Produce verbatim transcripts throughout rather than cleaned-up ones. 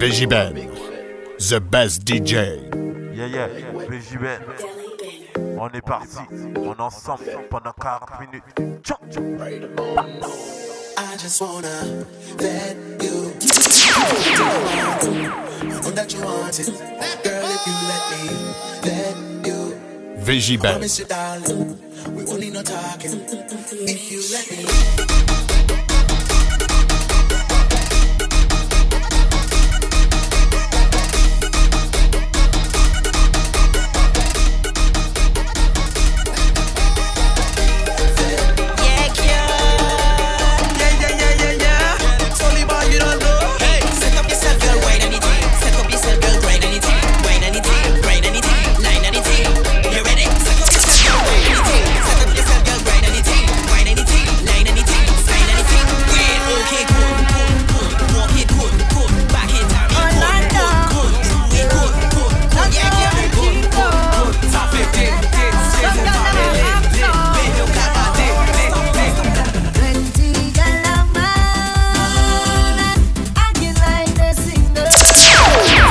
V J Ben, the best D J. Yeah, yeah, V J Ben. On est parti, on est ensemble pendant quarante minutes. Tchou, tchou. I just wanna let you know that you want it. Girl, if you let me, let you. V J Ben. I promise you, darling, we will need no talking. If you let me.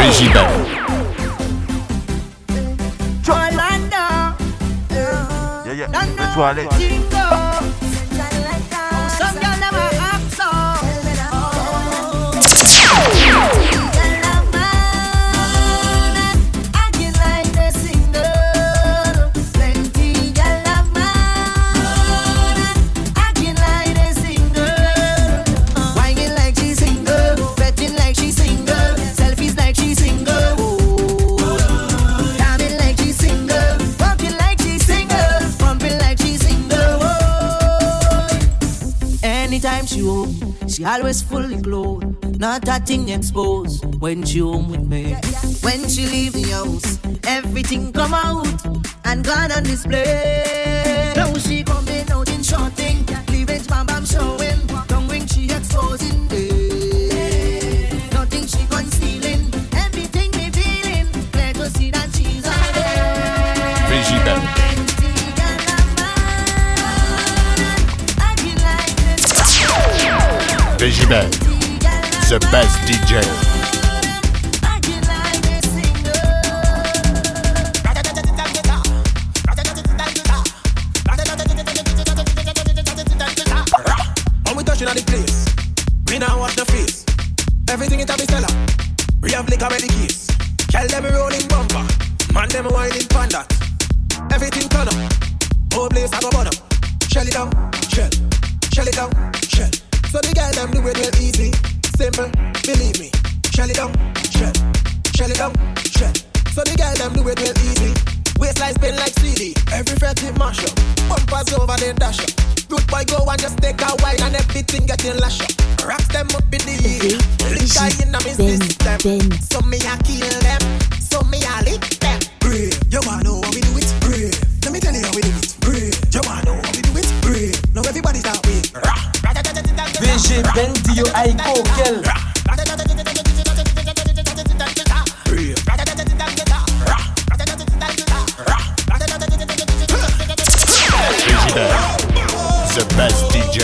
V J Ben. Orlando. Yeah, yeah. Let's go, let's Some girl never act so. I get like the single. Plenty girl love man. I get like the single. Why get like she single? Betting like she single. Selfies like she. Anytime she home, she always fully clothed, not a thing exposed. When she home with me, yeah, yeah. When she leave the house, everything come out and gone on display. Now she coming out in short thing, cleavage bam bam showing, tongue ring she exposing. Day. Nothing she concealing, everything revealing. Glad to see that she's on there. V J Ben. V J Ben, the best D J. When we touching on the place, we now watch the face. Everything it a be stellar. We have liquor by the case. Tell them we rolling bumper, man them whining panda. Everything turn up, whole place I go burn up. Shell it down, shell, shell it down, shell. So the girl them do it real easy, simple, believe me. Shell it down, shell, shell it down, shell. So the girl them do it real easy. Waistline spin like C D, every fretty mash up. Bumpers over the dash up. Good boy go and just take a while and everything getting lash up. Wraps them up in the ear, link I in a system. So me I kill them, so me I lick them. Brave, you wanna know how we do it? Brave, let me tell you how we do it. Brave, you wanna know how we do it? Brave, now everybody's that way. V J Ben Dio Aiko Kel. V J Ben, the best D J.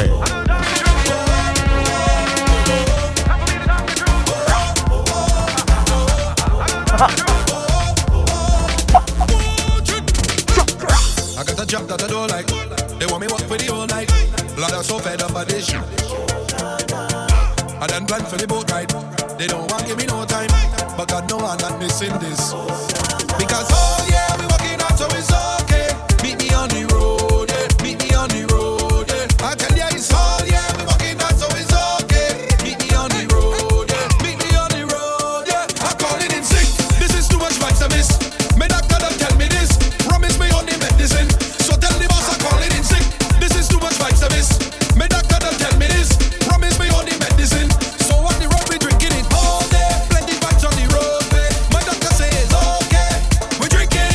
I got a job that I don't like. They want me work for the whole night. Blood are so fed up by this shit. I done planned for the boat ride. They don't want give me no time, but God know I'm not missing this. Because oh yeah, we working out so it's okay. Meet me on the road, yeah. Meet me on the road, yeah. I tell ya it's all yeah, we working out so it's okay. Meet me on the road, yeah. Meet me on the road, yeah. I'm calling in sick. This is too much vibes I miss. My doctor don't tell me this. Promise me only medicine. So tell the boss I'm calling in sick. This is too much vibes I miss. My doctor don't tell me this. Promise me only medicine. So on the road we drinking it all day. Plenty vibes on the road, babe. My doctor says okay, we drinking it.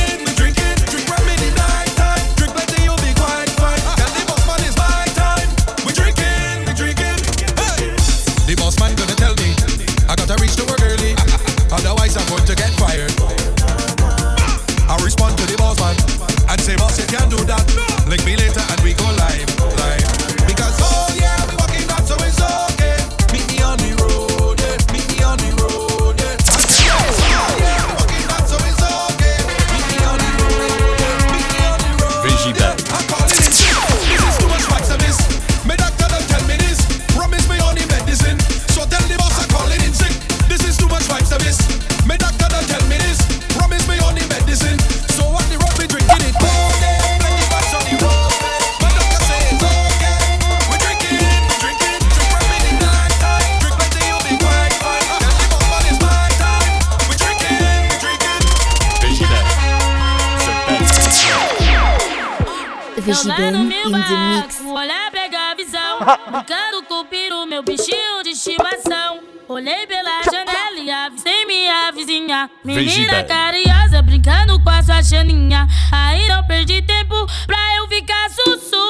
V J Ben in the mix. Olhar, pegar a visão. Brincando com o piro, meu bichinho de estimação. Olhei pela janela e avisei minha vizinha. Menina carinhosa, brincando com a sua chaninha. Aí não perdi tempo pra eu ficar sussu.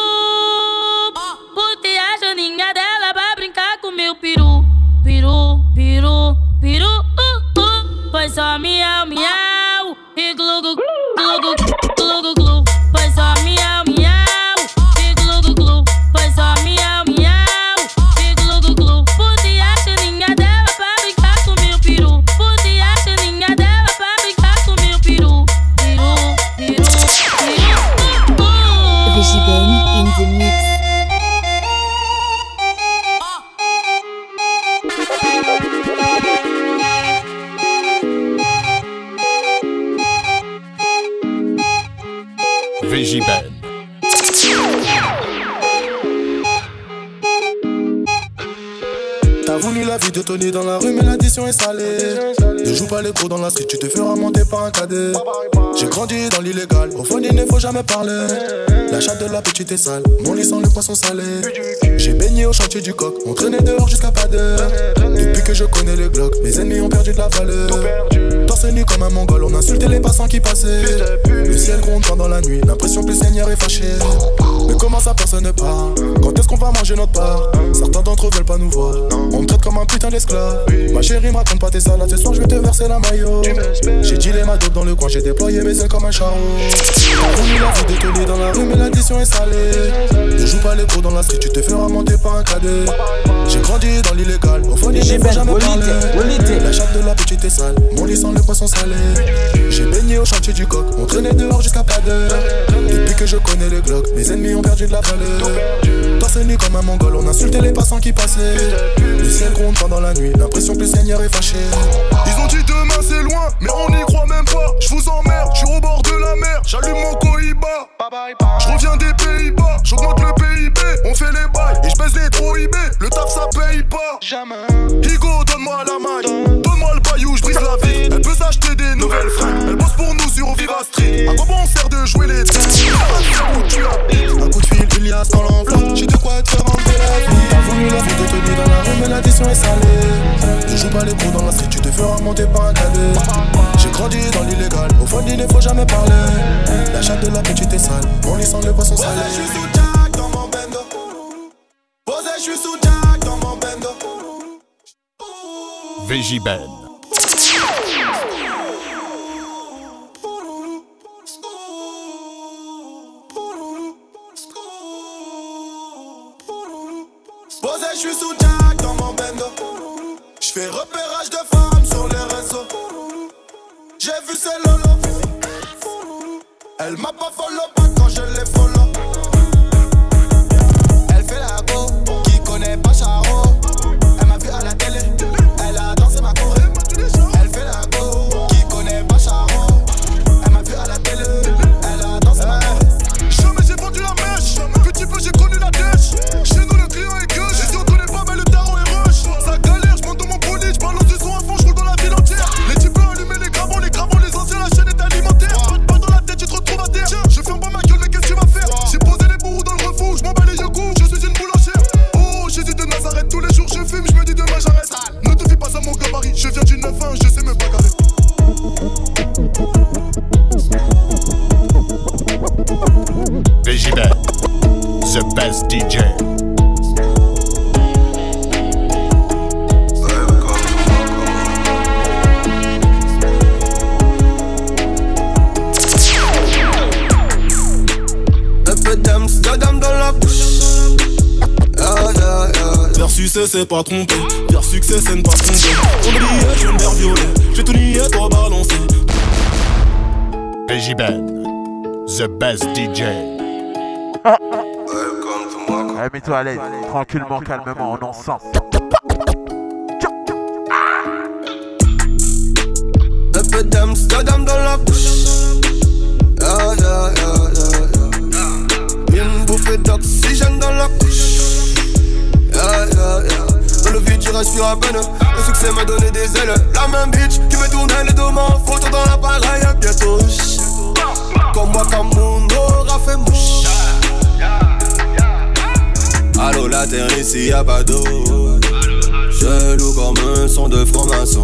Botei a janinha dela pra brincar com meu peru. Peru, peru, peru, uh, uh. Foi só miau, miau e glu, glu, glu, glu, glu, glu. Foi só miau, miau e glu, glu, glu. Foi só miau, miau e glu, glu, glu. Botei a chaninha dela pra brincar com meu peru. Botei a chaninha dela pra brincar com meu peru. Peru, peru, peru, uh, uh. V J Ben in the mix. V J Ben. T'as voulu la vie de Tony dans la rue, mais l'addition est salée. Ne joue pas les cours dans la street, tu te feras monter par un cadet. J'ai grandi dans l'illégal, au fond il ne faut jamais parler. La chatte de la petite est sale, mon lit sent le poisson salé. J'ai baigné au chantier du coq, on traînait dehors jusqu'à pas d'heure. Depuis que je connais le Glock, mes ennemis ont perdu de la valeur. Torse nu comme un mongol, on insultait les passants qui passaient. Le ciel gronde pendant la nuit, l'impression que le Seigneur est fâché. Mais comment ça personne ne parle? Quand est-ce qu'on va manger notre part? Certains d'entre eux veulent pas nous voir. On me traite comme un putain d'esclave. Ma chérie, me raconte pas tes salades, ce soir je vais te verser la maillot. J'ai dealé ma dope dans le coin, j'ai déployé mes ailes comme un charron. On nous l'a fait détonner dans la rue, mais l'addition est salée. Ne joue pas les gros dans la street, tu te feras monter par un cadet. J'ai grandi dans l'illégal, au fond il ne faut jamais parler. La chatte de la petite est sale, mon lit sent le poisson salé. J'ai baigné au chantier du coq, on traînait dehors jusqu'à pas d'heure. Depuis que je connais le Glock, mes ennemis ont perdu de la valeur. Torse nu comme un mongol, on insultait les passants qui passaient. Le ciel gronde pendant la nuit, l'impression que le Seigneur est fâché. Ils ont dit demain c'est loin, mais on n'y croit même pas. Je vous emmerde, je suis au bord de la mer, j'allume mon cohiba. Je reviens des Pays-Bas, j'augmente le P I B. On fait les bails et je baisse les trop I B. Le taf ça paye pas. Jamais. Higo, donne-moi la maille, donne-moi le paillou, je brise la vie. Elle peut s'acheter des nouvelles fringues, elle bosse pour nous sur Viva Street. À quoi bon sert de jouer les trains? Un coup de fil, il y a sans l'enfant, j'ai de quoi être faire enlever la vie. T'as voulu la vie de tenue dans la rue, mais l'addition est salée. Ne joue pas les pros dans la street, tu te feras monter par un cadet. J'ai grandi dans l'illégal, au fond il ne faut jamais parler. La chatte de la petite est sale, on y sent le poisson salé. Posé, j'suis sous Jack dans mon bendo. Posé, j'suis sous Jack dans mon bendo. V J Ben. Posé, j'suis sous Jack dans mon bendo. J'fais repérage de femmes sur les réseaux. J'ai vu ces lolos. Elle m'a pas follow back quand je l'ai follow. Elle fait la go, qui connaît pas Charo. Elle m'a vu à la télé, elle a dansé ma choré. Elle fait la go, qui connaît pas Charo. Elle m'a vu à la télé, elle a dansé ma choré. Jamais j'ai vendu la mèche, petit peu j'ai connu la dèche. Chez nous le client est gueux, j'ai dit on connaît pas mais le tarot est rush. Ça galère, j'monte dans mon bolide, j'parle au son à fond, j'roule dans la ville entière. Les types allumés, les gravons, les gravons, les anciens, la chaîne est alimentaire. Tu te retrouves à terre. Je ferme pas ma gueule mais qu'est-ce que tu vas faire? J'ai posé les bourreaux dans le refou, je m'en bats les yeux coups, je suis une boulangère. Oh Jésus de Nazareth, tous les jours je fume, je me dis demain j'arrête. Ne te fie pas à mon gabarit, je viens du neuf un, je sais me bagarrer. V J Ben, the best D J. Succès c'est pas trompé, faire succès c'est ne pas tromper. Ton billet je me perds violet, j'ai tout nié, toi balancé. V J Ben, the best D J. Allez, mets-toi à l'aise, tranquillement, calmement, en ensemble. Un peu d'Amsterdam dans la bouche. Yeah, yeah, yeah, yeah. Une bouffée d'oxygène dans la couche. Yeah, yeah, yeah. Dans le vide, je rassure à peine. Le succès m'a donné des ailes. La même bitch qui me tournait les deux mains. Faut dans la pareille, bientôt. Comme moi, Cameroun aura fait mouche. terrain s'il y a pas d'eau. Je loue comme un son de franc-maçon.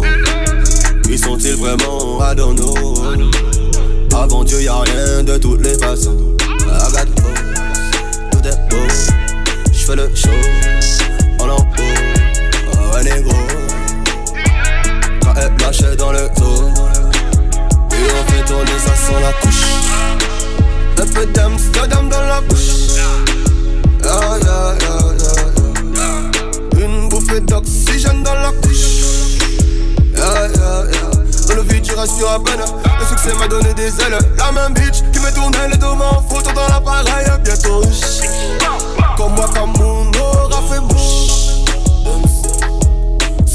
Ils sont-ils vraiment Adorno? Avant Dieu y'a rien de toutes les façons. Regarde, oh, tout est beau. J'fais le show en haut, oh, un négro. Quand elle lâchait dans le dos, et on fait tourner ça sans la couche. Le peu d'Amsterdam dans la bouche. Yeah, yeah, yeah, yeah, yeah. Une bouffée d'oxygène dans la couche. Yeah, yeah, yeah. Dans le vide, tu rassures à peine. Le succès m'a donné des ailes. La même bitch qui me tournait les deux mains en foutant dans l'appareil. Bientôt riche. Comme moi, comme mon aura fait mouche.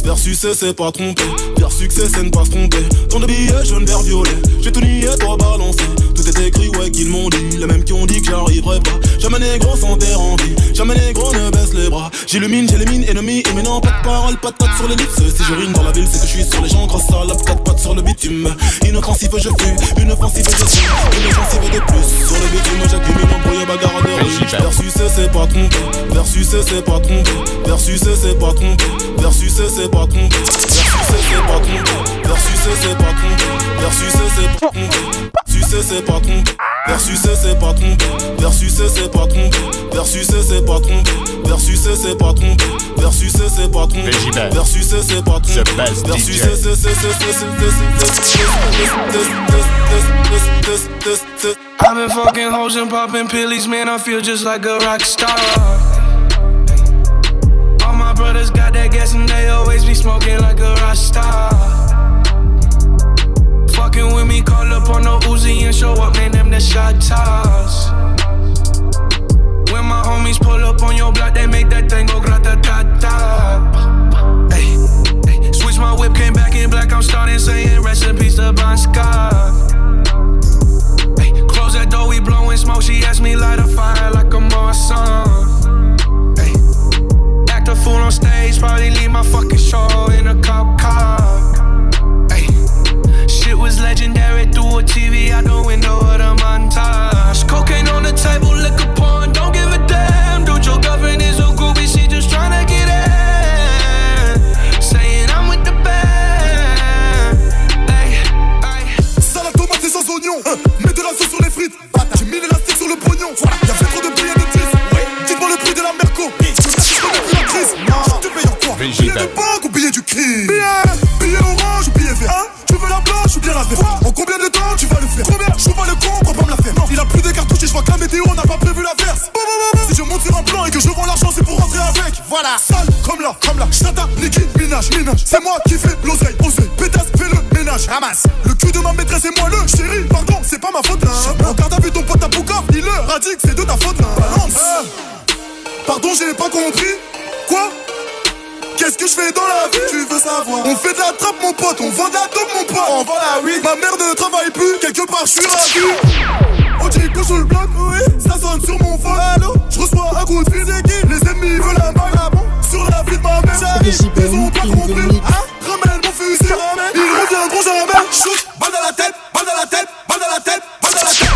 Vers succès, c'est pas tromper. Vers succès, c'est ne pas se tromper. Tant de billets, jaune, vert, violet. J'ai tout nié, toi balancé. Tout est écrit, ouais, qu'ils m'ont dit. Les mêmes qui ont dit que j'arriverai pas. Jamais négro sans terre en vie. Jamais négro ne baisse les bras. J'illumine, j'élimine, ennemi. Et maintenant, pas de parole, pas de patte sur les lips. Si je rime dans la ville, c'est que je suis sur les gens. Grosse salope, quatre pattes sur le bitume. Inoffensive, je fuis. Une offensive, je suis. Une offensive de plus. Sur le bitume, j'accumule un brouillard bagarre de rue. Vers succès, c'est pas tromper. Vers succès, c'est pas tromper. Vers succès, c'est pas tromper. Vers succès, c'est pas tromper. Vers succès, c'est pas tromper. Vers succès, c'est pas tromper. Succès, c'est pas tromper. Vers succès, c'est pas tromper. Vers succès, c'est pas tromper. Vers succès, c'est pas tromper. Vers succès, c'est pas tromper. Vers succès, c'est pas tromper. Vers succès, c'est pas tromper. Vers succès, c'est c'est c'est c'est. I've been fucking hoes and popping pillies, man. I feel just like a rock star. All my brothers got that gas and they always be smoking like a rock star. Fucking with me, call up on the Uzi and show up, man, them the shot toss. When my homies pull up on your block, they make that thing go grata-ta-ta. Ay, ay. Switch my whip, came back in black, I'm starting saying recipes to Bon Scott. Ay, close that door, we blowing smoke, she asked me light a fire like a Marsan. Ay, act a fool on stage, probably leave my fucking show in a cop car. Shit was legendary through a T V out the window of the montage. Cocaine on the table, liquor porn, don't give a damn. Dude, your girlfriend is a groovy, she just tryna get in. Saying I'm with the band. Hey, hey. Salade tomate c'est sans oignon, hein. Mets de la sauce sur les frites. J'ai mis l'élastique sur le pognon. Y'a fait trop de billets de dix. Dites-moi le prix de la Merco. Je sais si je connais plus la crise. Je te paye en quoi? Billet de banque ou billet du crime? Billet, billet orange ou billet vert, hein? Je suis bien la verre. En combien de temps tu vas le faire? Première, je joue pas le con, on va pas me la faire. Non, il a plus de cartouches et je vois que la météo n'a pas prévu l'averse. Si je monte sur un plan et que je vends l'argent, c'est pour rentrer avec. Voilà, sale, comme là, comme là. Chata, Niki, Minage, Minage. C'est moi qui fais l'oseille, oseille. Pétasse, fais le ménage. Ramasse. Le cul de ma maîtresse est moelleux. Chérie, pardon, c'est pas ma faute là. Regarde à vue ton pote à Pouka, il leur a dit que c'est de ta faute là. Balance. Pardon, j'ai pas compris. Quoi? Qu'est-ce que je fais dans la vie? Tu veux savoir? On fait de la trappe mon pote, on vend de la dope mon pote. On vend la weed, ma mère ne travaille plus. Quelque part je suis ravi. On dit que je le bloque, oui. Ça sonne sur mon vol. Allô, je reçois un coup de fils qui. Les ennemis veulent la balle là bon. Sur la vie de ma mère, j'arrive. Ils ont pas compris, hein? Ramène mon fusil, ramène. Ils reviendront jamais. Shoot, balle dans la tête, balle dans la tête, balle dans la tête, balle dans la tête.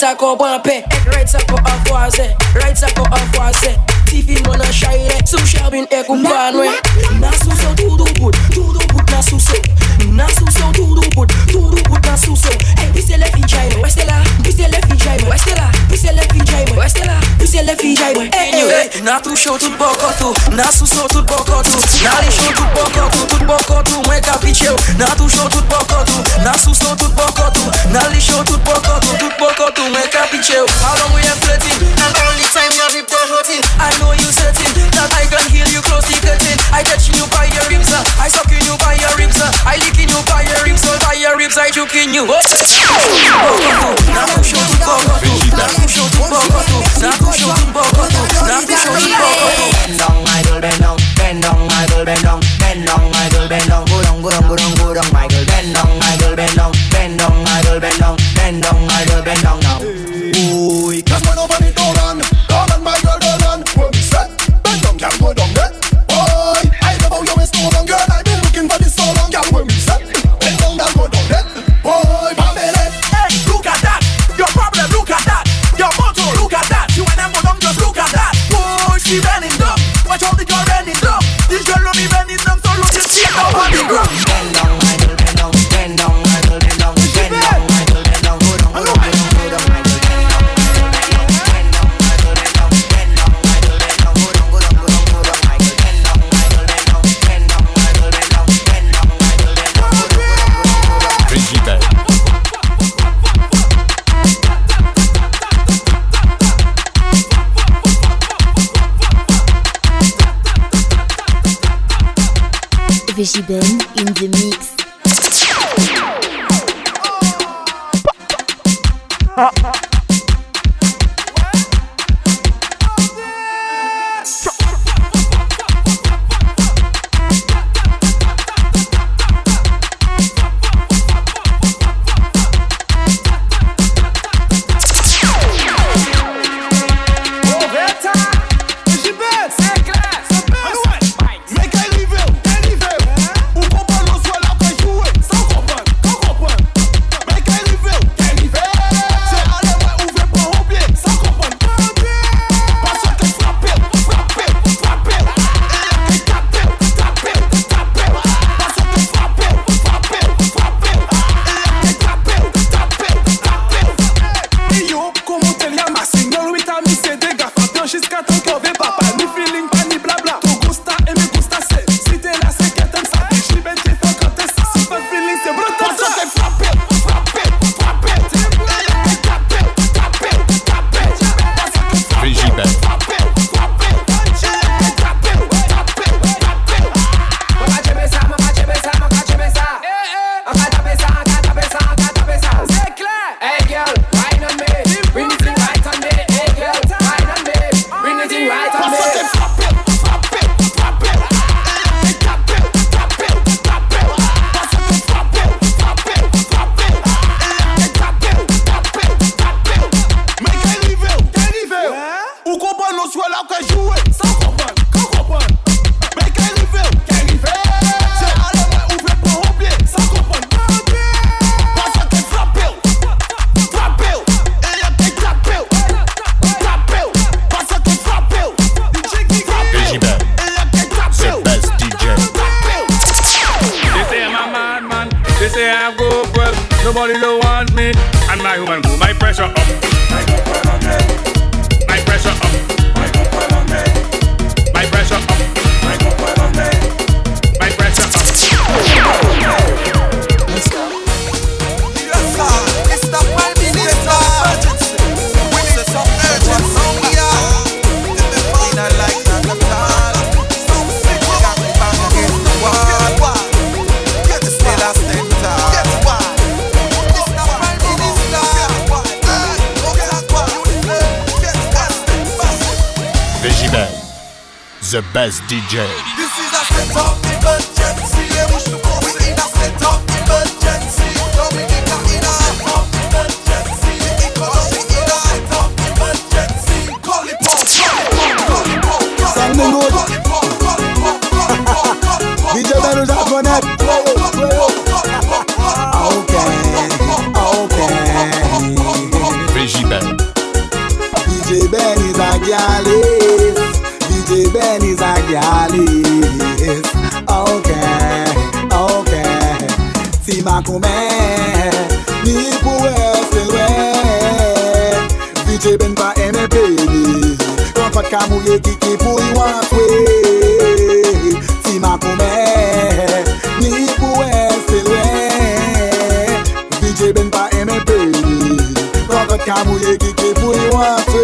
Sa ko pampe, right sa ko afwase, right sa ko afwase. T V mon a shine, sou shabin e ko panwe. Na suso tudo good, tudo good na suso. Na suso tudo good, tudo good na suso. Hey, pise le vijay, west la, pise le vijay, west la, pise le vijay, west la, pise le vijay. Anyway, na tu show tout bokotu, na suso tout bokotu, na li show tout bokotu, tout bokotu, mwen ka picheu. Na tu show tout bokotu, na suso tout bokotu, na li show tout bokotu, tout bokotu. To make a picture, how long we have flirting? And all the time your rib was hurting. I know you certain that I can heal you close the curtain. I touching you by your ribs, I sucking you by your ribs, I licking you by V J Ben in the mix. Nobody don't want me, and my woman move my pressure up. My pressure up. My pressure up. My pressure up. Let's go. It's the five minutes of emergency. It's some urgency. The best D J. This is a set of emergency. We're in a set of emergency. No, we need to in a set of emergency. Because we in a set of emergency. Call it pop, call it pop, call it pop, call it pop, call it pop, call it pop. D J Ben is up on that. Okay, okay. V J Ben. V J Ben is a galley. V J Ben is a galley. Okay, okay. Si ma comer, ni pouè se lwe. V J Ben pa eme pedi. Kon pot ka mouye kiki pou y wanswe. Si ma comer, ni pouè se lwe. V J Ben pa eme pedi. Kon pot ka mouye kiki pou y wanswe.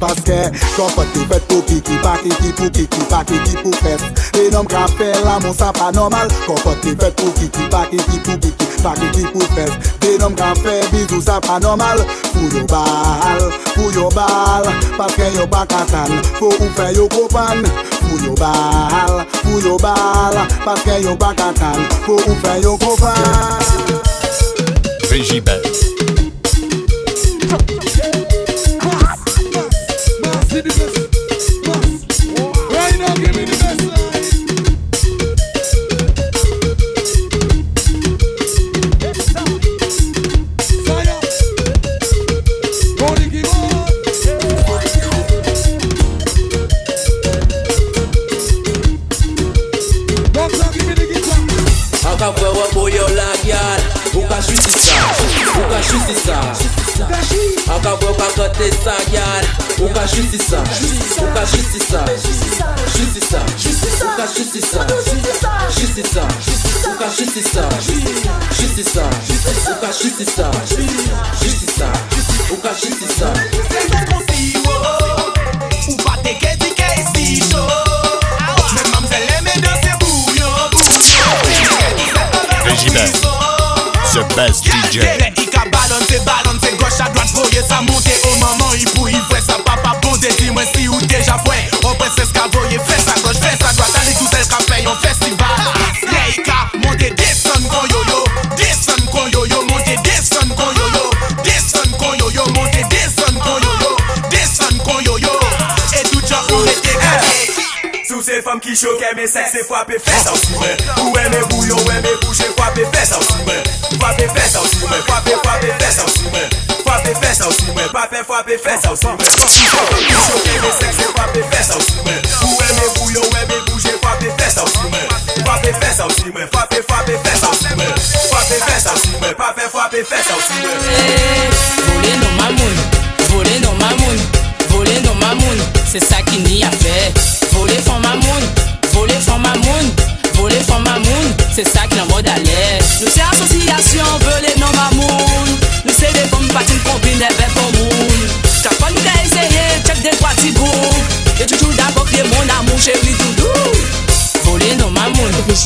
Parce que quand tu fais tout qui qui pas qui qui pour qui qui pas qui qui pour faire les hommes rappellent l'amour ça pas normal quand tu fais tout qui qui pas qui qui pour qui qui pas qui qui pour faire les hommes rappellent bisous ça pas normal pour yo bal pour yo bal parce que yo pas catal pour faire yo copain pour yo bal pour yo bal parce que yo pas catal pour faire yo copain. V J Ben. Mesdemoiselles et messieurs, best D J. Lè I ka balanse, balanse, gauche à droite, voye sa monte. Au maman I pou I fwe, sa papa bonde. Di mwen si ou deja fwe, on presse se ska voye. Fwe sa gauche, fwe sa droite, ale tout el ka fwe yon festival. Lè I ka monte, deson kon yo yo, deson kon yo yo, monte, deson kon yo yo, deson kon yo yo, monte, deson kon yo yo, deson kon yo yo. Et tout jan ou rete kade. Sous ces femmes qui choquent, mes sexes et frappent fesses en souverain. Ou aimer bouillon, aimer boucher, frappez fesses en souverain. Frappez fesses en souverain, frappez, frappez fesses en souverain. Frappez fesses en souverain, frappez, frappez fesses en souverain. Sous ces femmes qui choquent, mes sexes et frappez fesses en souverain. Ou aimer bouillon, aimer boucher, frappez fesses en souverain. Frappez fesses en souverain, frappez, frappez fesses en souverain. Frappez fesses en souverain, frappez, frappez fesses en souverain. Voler dans ma moune, voler dans ma moune, voler dans ma moune, c'est ça qu'il n'y a fait. Voler for ma moon, voler for ma moon, voler for ma moon, c'est ça que la mode allait. Nous c'est association, voler non ma moon. Nous c'est des femmes parties combines des verres pour moon. Chaque fois nous t'as essayé, check des trois petits bouts. Et tu joues d'abord que mon amour chéri doudou. Voler non ma moon, voler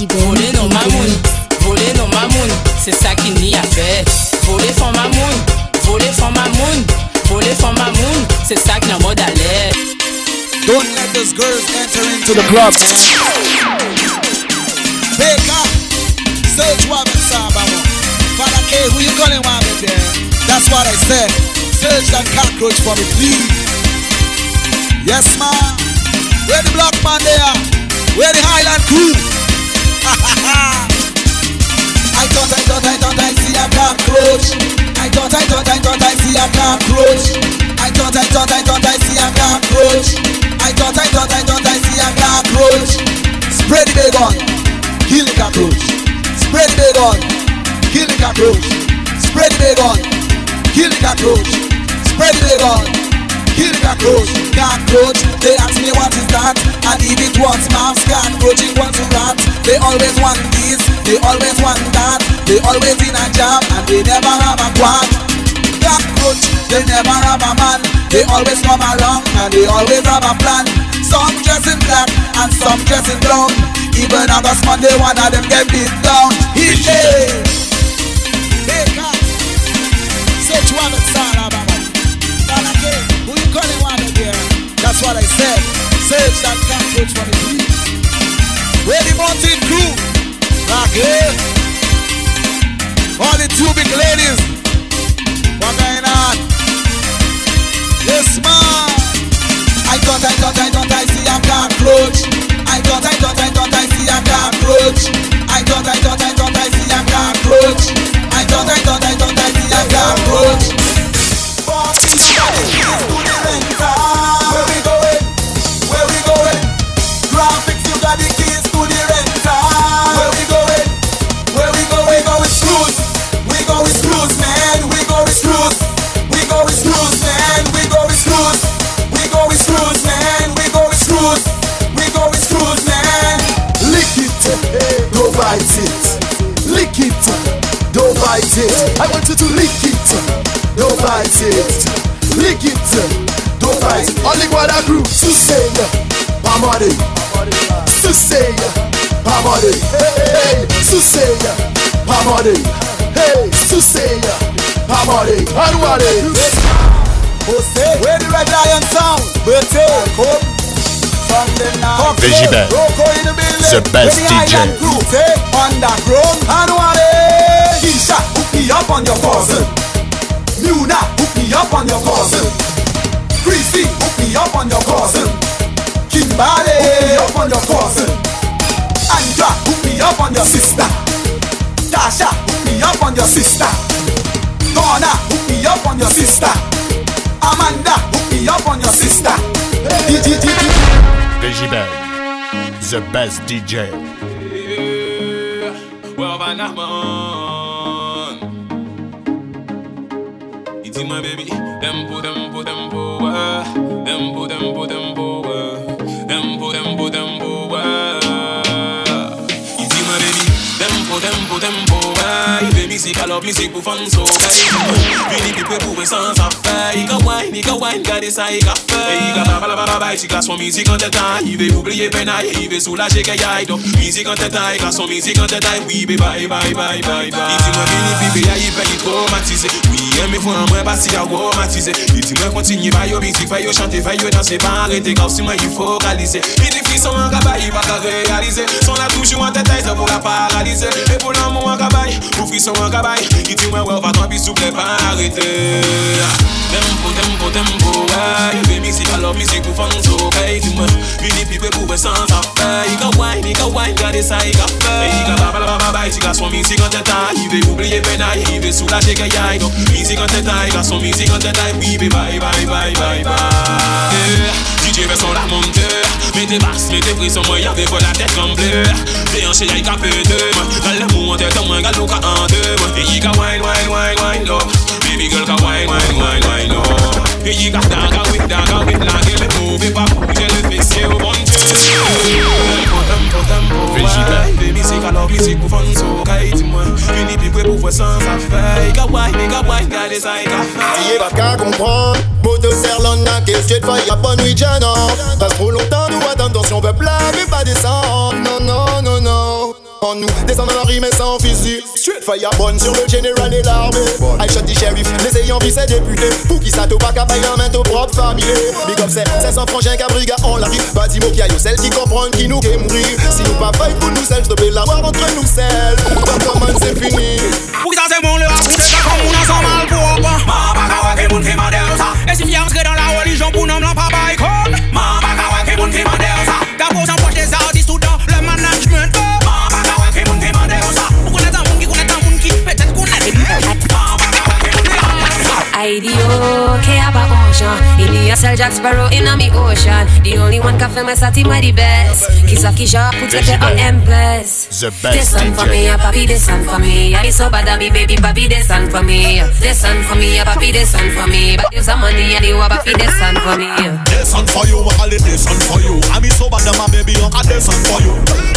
non ma moon, voler non ma moon, c'est ça qu'il n'y a fait. Voler for ma moon, voler for ma moon, voler for ma moon, c'est ça que la mode allait. Don't let those girls enter into the clubs. Wake up. Say to what you saw, Baba. Father K, who you calling one me there? That's what I said. Search that cockroach for me, please. Yes, ma. Where the black man there? Where the Highland crew? Ha ha ha. I thought, I thought, I thought I see a cockroach. I thought, I thought, I thought I see a cockroach. I thought, I thought, I thought I see a cockroach. I thought, I thought, I thought I see a cockroach. Spread the bacon, kill the cockroach. Spread the bacon, kill the cockroach. Spread the bacon, kill the cockroach. Spread the bacon, kill the cockroach. Cockroach, they ask me what is that? I give it once, mouth cockroach, it wants to rat. They always want this, they always want that. They always in a jam and they never have a quack. Cockroach, they never have a man. They always come along and they always have a plan. Some dress in black and some dress in brown. Even on the Sunday, one of them get beat down. He hey, hey, God. Say to one of Sarah, Baba. Baba K, who you calling one of them? That's what I said. Search that cockroach for the police. Where the mountain crew? Black Lake. All the two big ladies. What going on? Yes, man. I thought, I thought, I thought I see a cockroach. I thought, I thought, I thought I see a cockroach. I thought, I thought, I thought I see a cockroach. I thought, I thought, I thought I see a cockroach. Bossy, somebody, please do the renta. Where we going? Where we going? Graphics, you got the keys to the renta. Where we going? Where we going? We go with screws. We go with screws, man. We go with screws. We go with screws, man. We go with screws. We go with screws, man. We go with screws. We go with screws, man. Lick it, don't bite it. Lick it, don't bite it. I want you to lick it, don't bite it. Lick it, don't bite it. Only one I grew to say, Pamade. To say, Pamade. Hey, to say, Pamade. Hey, Suseya, Pamade, Anwade. Jose, where the Red Lion sound? Birthday, come from the night. V J Ben, the best D J. Underground, Anwade. Keisha, hook me up on your cousin. Muna, hook me up on your cousin. Chrissy, hook me up on your cousin. Kimbale, hook me up on your cousin. Andra, hook me up on your sister. Tasha, hook me up on your sister. Donna, hook me up on your sister. Amanda, hook me up on your sister. V J Ben, the best D J. Well, by now, man. It's in my baby. Them put them put them power. Them put them put them power. Them put them put them power. Tempo, tempo, why? Baby, see, I love music, for fun, so why? Really, people who are sons of fire, why? nigga wine, garder ça et qu'à faire. Et il gaba baba baba baba, il casse son musique en tête, il veut oublier penaille, il veut soulager gaille. Donc musique en tête, il casse son musique en tête, oui bye bye bye bye bye. Il dit moi béni bébé, il veut traumatiser. Oui, mais faut en moi partir traumatiser. Il dit moi continue va yo musique, va yo chanter, va yo danser, pas arrêter, car si moi il faut réaliser. Il dit fils en gaba, il va réaliser. Son la toujours en tête, ça pour la paralyser. Et pour l'amour en gaba, pour fils en gaba, il dit moi ouais va toi puis souple pas arrêter. Tempo, tempo, tempo, ouais. You be music, I love music, we fun so bad. You man, we need people who be sans affaire. You got wine, you got wine, got this, I got fair. You got ba ba ba ba ba, you got some music on the time. You be oublier penaille, you be soulager gaille. Donc music on the time, got some music on the time. We be bye bye bye bye bye. D J Ben la monte, mets tes basses, mets tes prises, moi y'avais pas la tête comme bleu. Déhanché y'a qu'à peu deux, dans l'amour en tête, moi y'a l'eau qu'à en deux. Et y'a qu'à wine, wine, wine, wine, love. Baby girl qu'à wine, wine, wine, wine, love. Et y'a qu'à daga, wit, daga, wit, la gueule est mauvais, pas bouger le fessier au bon Dieu. Tempo, tempo, tempo, ouais. Baby music, I love music, pour fun so kite, moi. Unis pis pour voir sans affaire. Y'a qu'à wine, y'a qu'à wine, y'a des ça, y'a qu'à faire. Y'a pas qu'à comprendre, mot de Serland, la question de faille, y'a pas nuit, j'en. Passe trop longtemps, nous attendons si on veut plat, mais pas descendre. Non, non, non, non. En nous, descendant la rime sans physique. Straight fire bonne sur le général et l'armée. I shot the sheriff, les ayants vissés députés. Pour qui ça te pas qu'à payer en main ton propre famille. Big up c'est, c'est sans frangin qu'à briga en la rive. Pas d'immo qui aille celles qui comprennent qui nous qu'aiment mourir. Si nous pas faille pour nous seuls, je devais l'avoir entre nous seuls. Pas comment c'est fini. Pour qui ça c'est bon, le rapport c'est pas comme on a sans mal pour pas. Ma baka wake, mon qui m'a déroulé ça. Et si viens entrer dans la religion pour nom l'en pas baille. Ma baka wake, mon qui m'a déroulé ça. Gabo s'empoche des artistes ou dans le management. Ma baka wake, mon qui m'a déroulé ça. Pour qu'on ait un monde qui connaît un monde qui peut-être qu'on a des I D O, Kaba Ocean. Elias L. Jack Sparrow in a me ocean. The only one cafe my sati my the best. Kisaki Sha put the pet on M plus. This one for me, a papi, this one for me. I be so bad at me, baby, papi, this one for me. This one for me, a papi, this one for me. But give some money and you a papi, this one for me. This one for you, I live this one for you. I be so bad at my baby, I got this one for you.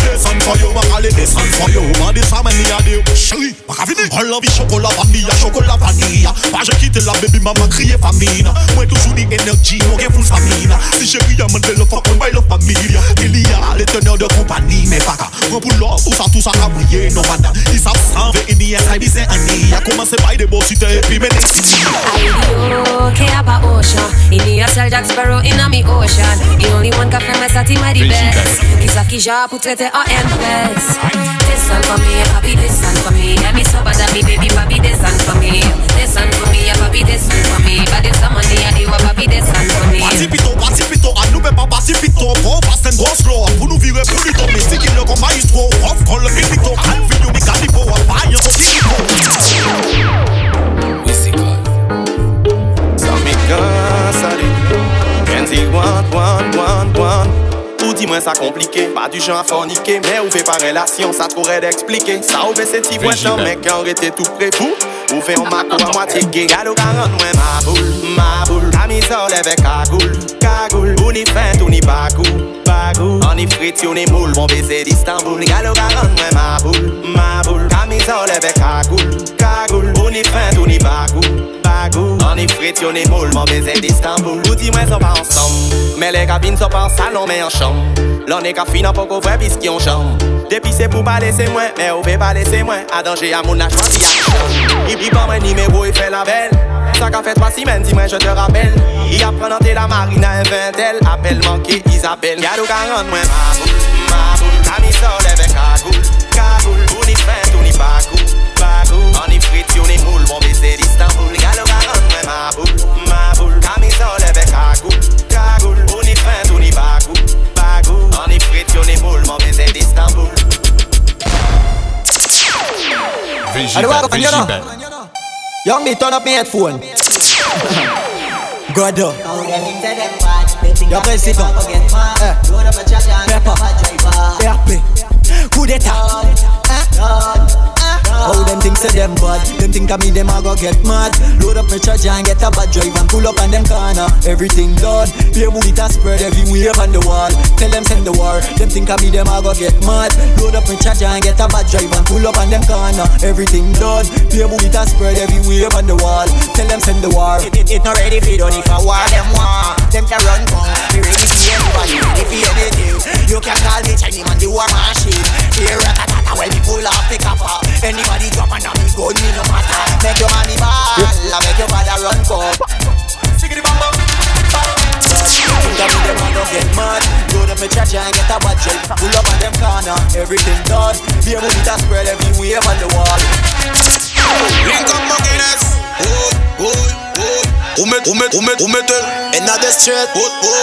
This one for you, I live this one for you. Man, this one money I do. Chérie, ma cavini. I love you, chocolat vanilla, chocolat vanilla. Pas je quitte la baby maman crié famine. Moi toujours dit énergie, on gagne full stamina. Si chérie a monté le fuck, on baille la famille. Il y a les teneurs de compagnie, mais pas qu'à. Prends pour l'or, tout ça, tout ça, à briller, non madame. Ils savent sans V N I S, ils disent Annie. A commencé par des beaux cités, et puis mes destinies. I D O, Kaba Ocean. Elias L. Jack Sparrow in a me ocean. The only one can frame my sati, my the best. Kisaki Sha pour traiter en M P S. This one for me, papi, this one for me. I be so bad at me, baby, papi, this one for me. This one for me, papi. This one for me, but it's a money and you have be this one for me. Parti pito, parti pito, à nous mais pas parti pito. Pour passer un gros slow, pour nous virer plus vite. Mais si qu'il le combat il se trouve, off call le big pito. I'm video me calipo, à pas y'a son pito. Oui c'est quoi? Ça m'écosse à lui. Kenzie, one, one, one, one. Dis-moi ça compliqué, pas du genre à forniquer. Mais on fait pas relation, ça t'aurait d'expliquer. Ça ouvre ces petits voix, un mec qui aurait été tout prêt pour. On fait un maco à moitié gay. Gado garan, ouais, ma boule, ma boule. Amis on lève cagoule, cagoule. On y feinte, on y bagou, bagou. On y frites, on y moule, bon baiser d'Istanbul. Gado garan, ouais, ma boule, ma boule. Amis on lève cagoule, cagoule. On y feinte, on y bagou, bagou. On y frites, on y moule, bon baiser d'Istanbul. Ou dis-moi ça pas ensemble. Mais les cabines sont pas en salon, mais en chambre. L'on est qu'à finir pour qu'on voit puisqu'il y a un champ. Depuis c'est pour pas laisser moi, mais on fait pas laisser moi. À danger à mon âge, moi si à il dit pas mon numéro, il fait la belle. Ça qu'a fait trois semaines, dis-moi je te rappelle. Il apprend dans la marine à un vintel. Appel manqué, Isabelle. Y'a d'où quarante, moi ma boule, ma boule. Amis sort avec cagoule, cagoule. On y feinte, on y bagou, bagou. On y frites, on y moule, bon baiser d'Istanbul. Y'a d'où quarante, moi ma boule, ma boule. Amis sort avec cagoule, cagoule. On y feinte, on y bagou. On est frites, on est moule, mon baiser d'Istanbul. V J Ben. Young me turn up my headphone. God up. Yo président. Pepper. P R P. Coup d'état. How them think say them bad? Them think of me, them a go get mad. Load up my charger and get a bad drive and pull up on them corner. Everything done, play with it and spread everywhere on the wall. Tell them send the war. Them think of me, them a go get mad. Load up my charger and get a bad drive and pull up on them corner. Everything done, play with it and spread everywhere on the wall. Tell them send the war. It, it, it not ready for done if I war them war. Them to run come, we ready for everybody, ready for everything. You can call me Chinese man, the war machine. Here at the tata when we pull off the copper. Anybody drop and I'm good, me no matter. Make your mommy ball, I make your father run come. Siggity bam bam. Think of me, them I don't get mad. Load up my charger and get a bad job. Pull up on them corner, everything done. Be able to spread everywhere on the wall. Link up my Guinness. Oh, oh. Who met, who met, who met, who met it? Another straight. Boy, boy,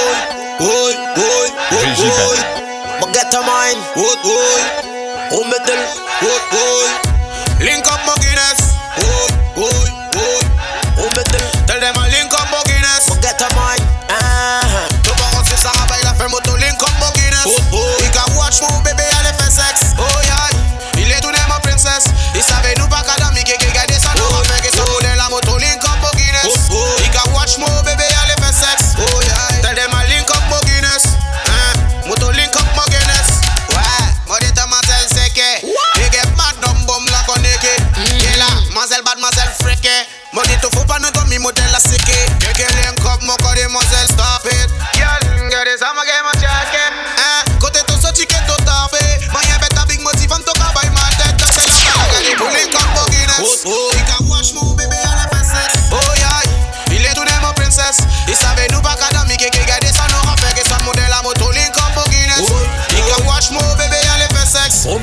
boy, boy, boy, boy. But get a mine. Boy, boy. Who met it? Boy, boy. Link up my Guinness. Boy, boy, boy. Who met it? Tell them I link up my Guinness. But get a mine. Ah. No more office I have a family to link up my Guinness. Boy, boy. You can watch more baby and the sex. Oh yeah. You let to them a princess. It's a very new pack of them. You get this and over. It's all the lamo to link up my Guinness. Boy, boy. Watch more baby, I live for sex. Oh yeah. Tell them I link up my Guinness. Uh, Moto link up my Guinness. Why? Money to myself seke. You get mad dumb bum like on neke. Yella, myself bad, myself freaky. Money to football not on me, model a sicky. You can link up my body, myself stop it. Y'all get this, I'ma get my jacket. Eh, go to so chicken to top it. My head better big motive and talk about my dead. Cause I got it, link up my Guinness. Oh, oh. You can watch more baby, I live for sex. Oh yeah. It's a new pack of me, Kiki got this, I know how fake it's a model, I'm to link up my Guinness. You can watch more baby, I live for sex. Tell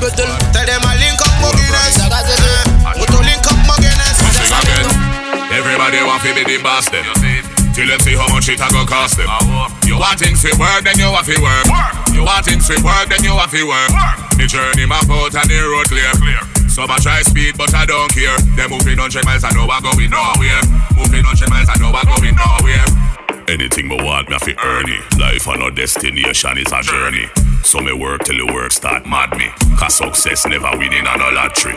them I link up my Guinness. I'm to link up my Guinness. Everybody want to be the boss then. Till you see how much it a go cost them. You want things to work, then you have to work. You want things to work, then you have to work. The journey map out and the road clear. Some a try speed, but I don't care. They're moving one hundred miles and nowhere going nowhere. Moving one hundred miles and nowhere going nowhere. Anything me want, me have to earn it. Life and no destination is a journey. So me work till the work start mad me. Cause success never winning on a lottery.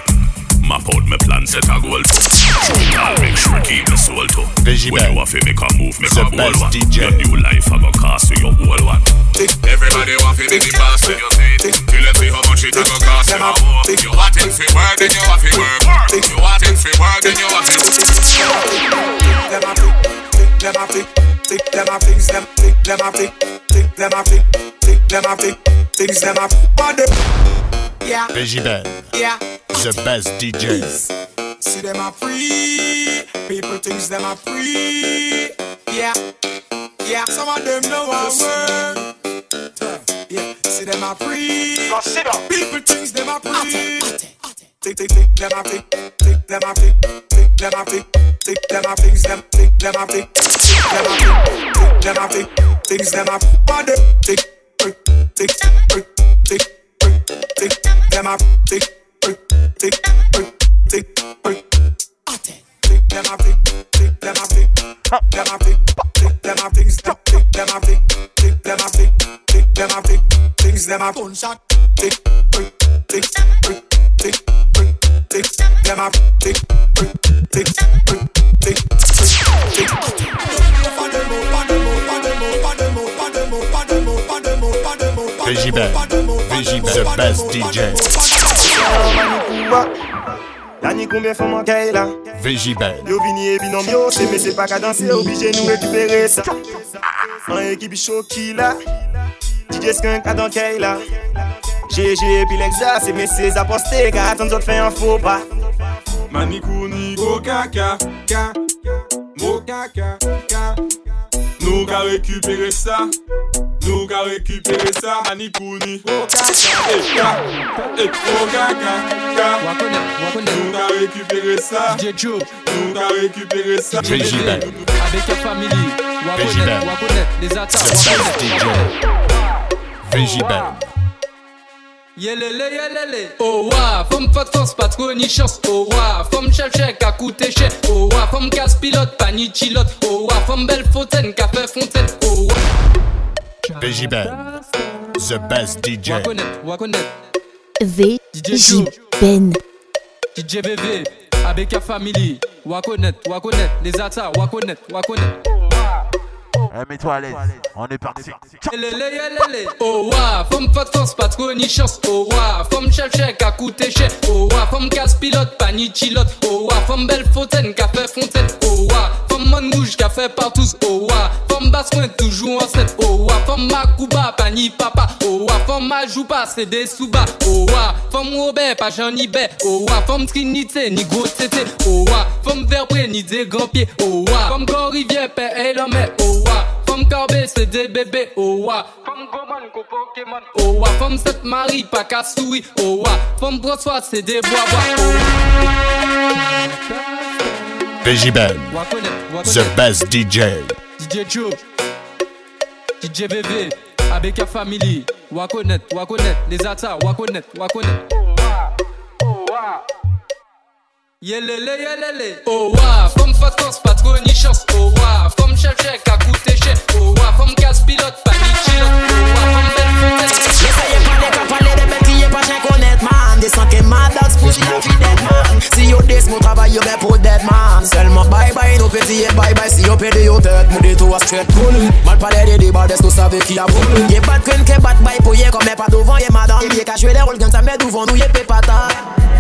Map out my plan, set a goal too. I'll make sure keep my soul too. When you have to make a move, make a bold one. Your new life I go cost you your whole one. Everybody want to be the boss when you see it. Till you see how much it a go cost you. You want things to work, then you have to work. You want things to work, then you have to work. Them a flick, flick them a flick, flick them a flicks them, flick them a flick, flick them a flick, flick them a flick, things them a flick. Yeah. V J Ben. Yeah. The best D J. See them are free. People thinks them are free. Yeah. Yeah. Some of them know our work. Yeah. See them are free. People thinks them are free. Tick tick tick them are tick. Tick them are tick. Tick them are tick. Tick them are things them. Tick them are tick. Tick them are tick. Tick them are tick. Things them are body. Tick tick tick tick tick. Tick, them up, tick, tick, tick, tick, tick, tick. Tick, them up, tick, tick, them up, tick, them up, tick, tick, them up, things, tick, them up, tick, tick, them up, tick, tick, them up, tick, things, them up, gunshot. Tick, tick, tick, tick, tick, tick, them up, tick, tick, tick, tick, tick, tick. V J Ben, V J Ben, the best D J. La ni combien faut manquer là? V J Ben. Yo vini et binom yo, c'est mais c'est pas qu'à danser, obligé nous récupérer ça. En équipe choquée là, D J Skunk à danser là. G G et puis l'exa, c'est mais c'est aposté, car attends d'autres fait un faux pas. Manikou ni go kaka, ka, mo kaka, ka. Nous qu'à récupérer ça. Nous qu'à récupérer ça, Manikouni. Oh caca, oh caca, nous qu'à récupérer ça. Nous qu'à récupérer ça. Végibel. Avec ta famille, Végibel. Les attaques, Végibel. Yelele, yelele. Oh wa, femme faute force, pas trop ni chance. Oh wa, femme chef chèque, à coûter cher. Oh wa, femme casse pilote, pas ni chilote. Oh wa, femme belle fontaine, café fontaine. Oh wa. V J Ben, the best D J. V J Ben. D J V V, A B K Family, Wakonet, Wakonet, les Atas, Wakonet, Wakonet. Eh, mets-toi à l'aise, on est parti. Oh wa, femme pas de force, pas trop ni chance. Oh wa, femme chef-chèque, à coûter cher. Oh wa, femme casse-pilote, pas ni chilote. Oh wa, femme belle fontaine, café fontaine. Oh wa, femme man gouge, café partout. Oh wa, femme basse-coin, toujours en set. Oh wa, femme macouba, pas ni papa. Oh wa, femme majouba, c'est des sous-bas. Oh wa, femme Robert, pas Jean Ibert. Oh wa, femme Trinité, ni gros tété. Oh wa, femme verbrée, ni des grands pieds. Oh wa, femme Corrivière, père et la mère. Oh wa, femme Carbet, c'est des bébés. Oh wa, femme Goman, go Pokémon. Oh wa, femme cette Marie, pas qu'à souris. Oh wa, femme François, c'est des bois-bois. V J Ben, the best D J. D J Tube, D J V V, A B K Family. Wakonet, Wakonet, les Atas, Wakonet, Wakonet. Oh wa, oh wa. Yelele, yelele. Oh wa, femme fat corse, pas trop ni chance. Oh wa, femme chef chèque, à coûter cher. Oh wa, femme casse pilote, pas ni chilote. Oh wa, femme belle fontaine. J'essayais pas les cas, parler de bêtes qui est pas chèque honnête, man. Descends que ma date, fouche la vie d'être man. Si yo dis mon travail, yo bien pour d'être man. Seulement bye bye, nos petits et bye bye. Si yo pède yo tête, mon détour à straight cool. Mal parler des débats, des tout savez qui a voulu. Y'a pas de crème, qu'est pas de bail pour y'a comme y'a pas devant, y'a madame. Y'a qu'à jouer les rôles, gagne sa mère devant nous, y'a pépata.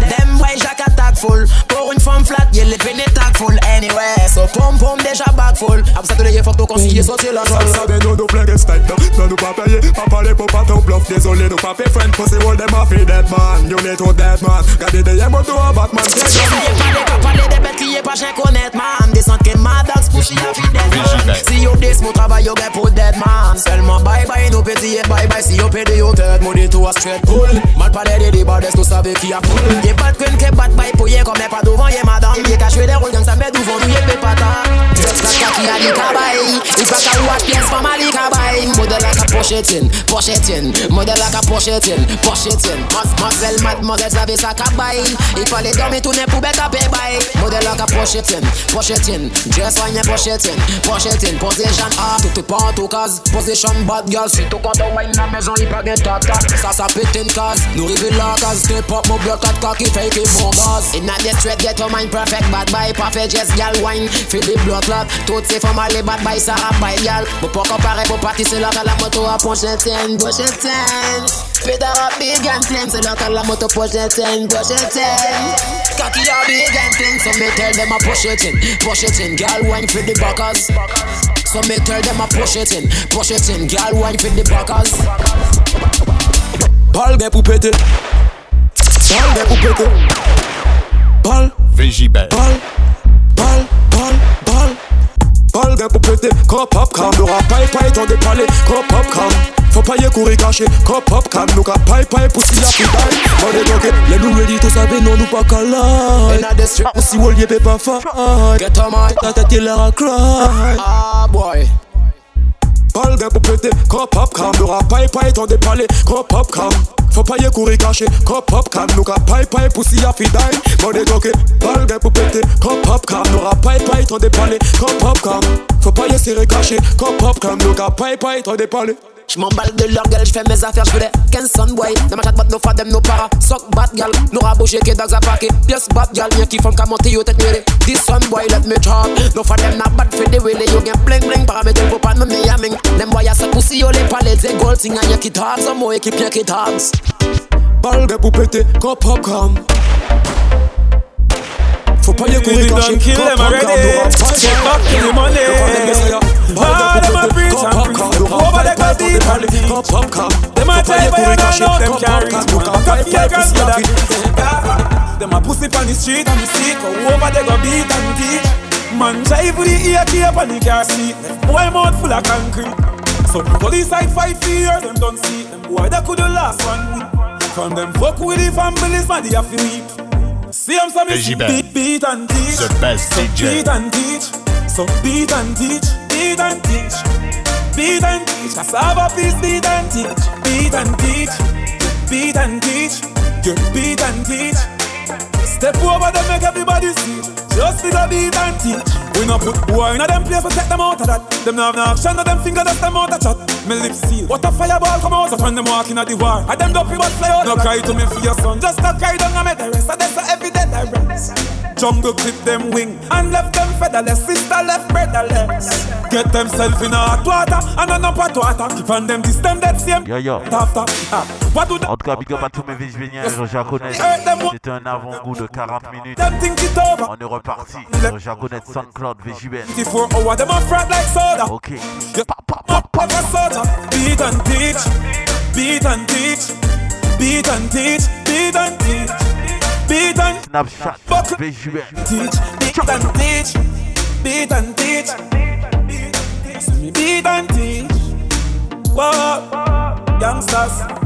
Dem boy Jack attack full. Pour une femme flat, y'a les pénés tac full. Anyway, so pom pom déjà back full. Après ça, tu l'as fort, conseiller sortir la joie. Ça savait nous, nous plein de steak. Non, nous pas payer, pas parler pour pas ton bluff. Désolé, nous pas fait friend. Pussy wall, dem a fait dead man. You need to dead man. Gardez des y'a moto à Batman. Y'a pas des bêtes qui y'a pas chèque honnête man. Descends que ma dax push y'a fait dead man. Si yo dis mon travail, yo gagne pour dead man. Seulement bye bye, nous petit et bye bye. Si yo pédé yo tête, mon détour à straight cool. Mal parler des débats, des tout savez qui a cool. Y'a pas de crème qui bat bail pour y'a comme y'a pas devant y'a madame. Y'a qu'à jouer des rôles, gang ça met devant nous y'a pépata. Just like a fille a dit kabaye. It's like a watch pièce from a dit kabaye. Model like a pochettine, pochettine. Model like a pochettine, pochettine. Mansel mat, mansel savait ça kabaye. Il fallait dormir tout n'est poubelle tapé baye. Model like a pochettine, pochettine. Just like a pochettine, pochettine. Position A, tout est pas en tout case. Position bad girl, c'est tout quand on wine la maison y'a pas gain tata. Ça ça pète une case, nous rive la case. T'es pop mon bloc quatre K qui fait qu'il prend gaz. In a the street get your mind perfect. Bad boy parfait just gal wine. Fait des blood clot. Toutes ces femmes allez bad boy ça a bail gal. Bon pas comparer pour partir c'est là qu'à la moto à pochettine, pochettine. Pétard à big and slim c'est là qu'à la moto pochettine, pochettine. Kaki à big and slim so me tell them a pochettine, pochettine. Gal wine fait des backers. So me tell them a pochettine, pochettine. Gal wine fait des backers. Ball gain pour péter. Ball gain pour péter. Ball, V J Ben. Ball, ball, ball, ball. Ball gain pour péter. Crop hop cam. N'aura pas et pas et t'en dépaler. Crop hop cam. Faut pas y courir caché. Crop hop cam. N'aura pas et pas et pousser la pédale. On est bloqué. Les nous ready tout savez non nous pas calage. Et n'a des stress. Aussi wall y'est pas fight. Get on my. Ta tête y'est la cry. Ah boy. Ball gain pour péter. Crop hop cam. N'aura pas et pas et t'en dépaler. Crop hop cam. Faut pas y courir caché, crop hop cam, nous cap paille paille poussi à fidai, bon des toqués, balle gain pour péter, crop hop cam, n'aura paille paille trop dépalé, crop hop cam, faut pas y serrer caché, crop hop cam, nous cap paille paille trop dépalé. J'm'emballe de leur gueule, j'fais mes affaires, j'veux les quinze cents boy. Dans ma chat boîte, nos fadem, nos paras, sock bat gal. Nous rabouché que dogs à paquet, pièce bat gal. Y'en qui font qu'à monter, yo tête mêlée. dix cents boy, let me drop. Nos fadem n'a pas de fait de wélé, yo gain bling bling. Paramètre, faut pas me meilleur ming. Dem boy, y'a ça poussi, yo les palais, des gold. Sing à y'en qui drop, sans mot, équipe y'en qui drop. Balle de poupette, cop hop cam. Faut pas y courir quand j'ai cop hop cam. N'aura pas de all of my preach and preach over the goddamn valley. Them a try but I don't know them can't reach. Cocky a girl with a big. Them a pussy on the street and the street over the go beat and teach. Man drive with the ear tape and the car seat. Boy mouth full of concrete. So police side five years them don't see. Them boy that could the last one week. From them fuck with the families man they have to weep. See them some beat beat and teach. The best D J. Beat and teach. So beat and teach. Beat and teach, beat and teach. Cassava peace, beat and teach, beat and teach, beat and teach. You beat and teach. Step over them, make everybody see. Just be the beat and teach. We no put boy in a them place, we take them out of that. Them no have no action, no them finger that's them out of chat. Me lips seal, what a fireball come out of when them walking at the war. I them dopey but fly out. No cry to me for your son, just a cry down and me the rest. And that's a every day I rest. Jungle clip them wing and left them featherless. Sister left brotherless. Get themself in a hot water and an upper water. From them this them that same. Yo yo. After. Ah. What do the. En tout cas, big up à tous mes Vigeveniens, je reconnais. C'était un avant-goût de quarante minutes. On est reparti. Je reconnais SoundCloud, V J Ben. Ok. Beat and teach, beat and teach, beat and teach, beat and teach, beat and Snapchat, V J Ben. Teach, beat and teach, beat and teach, beat and teach. Wow, youngsters.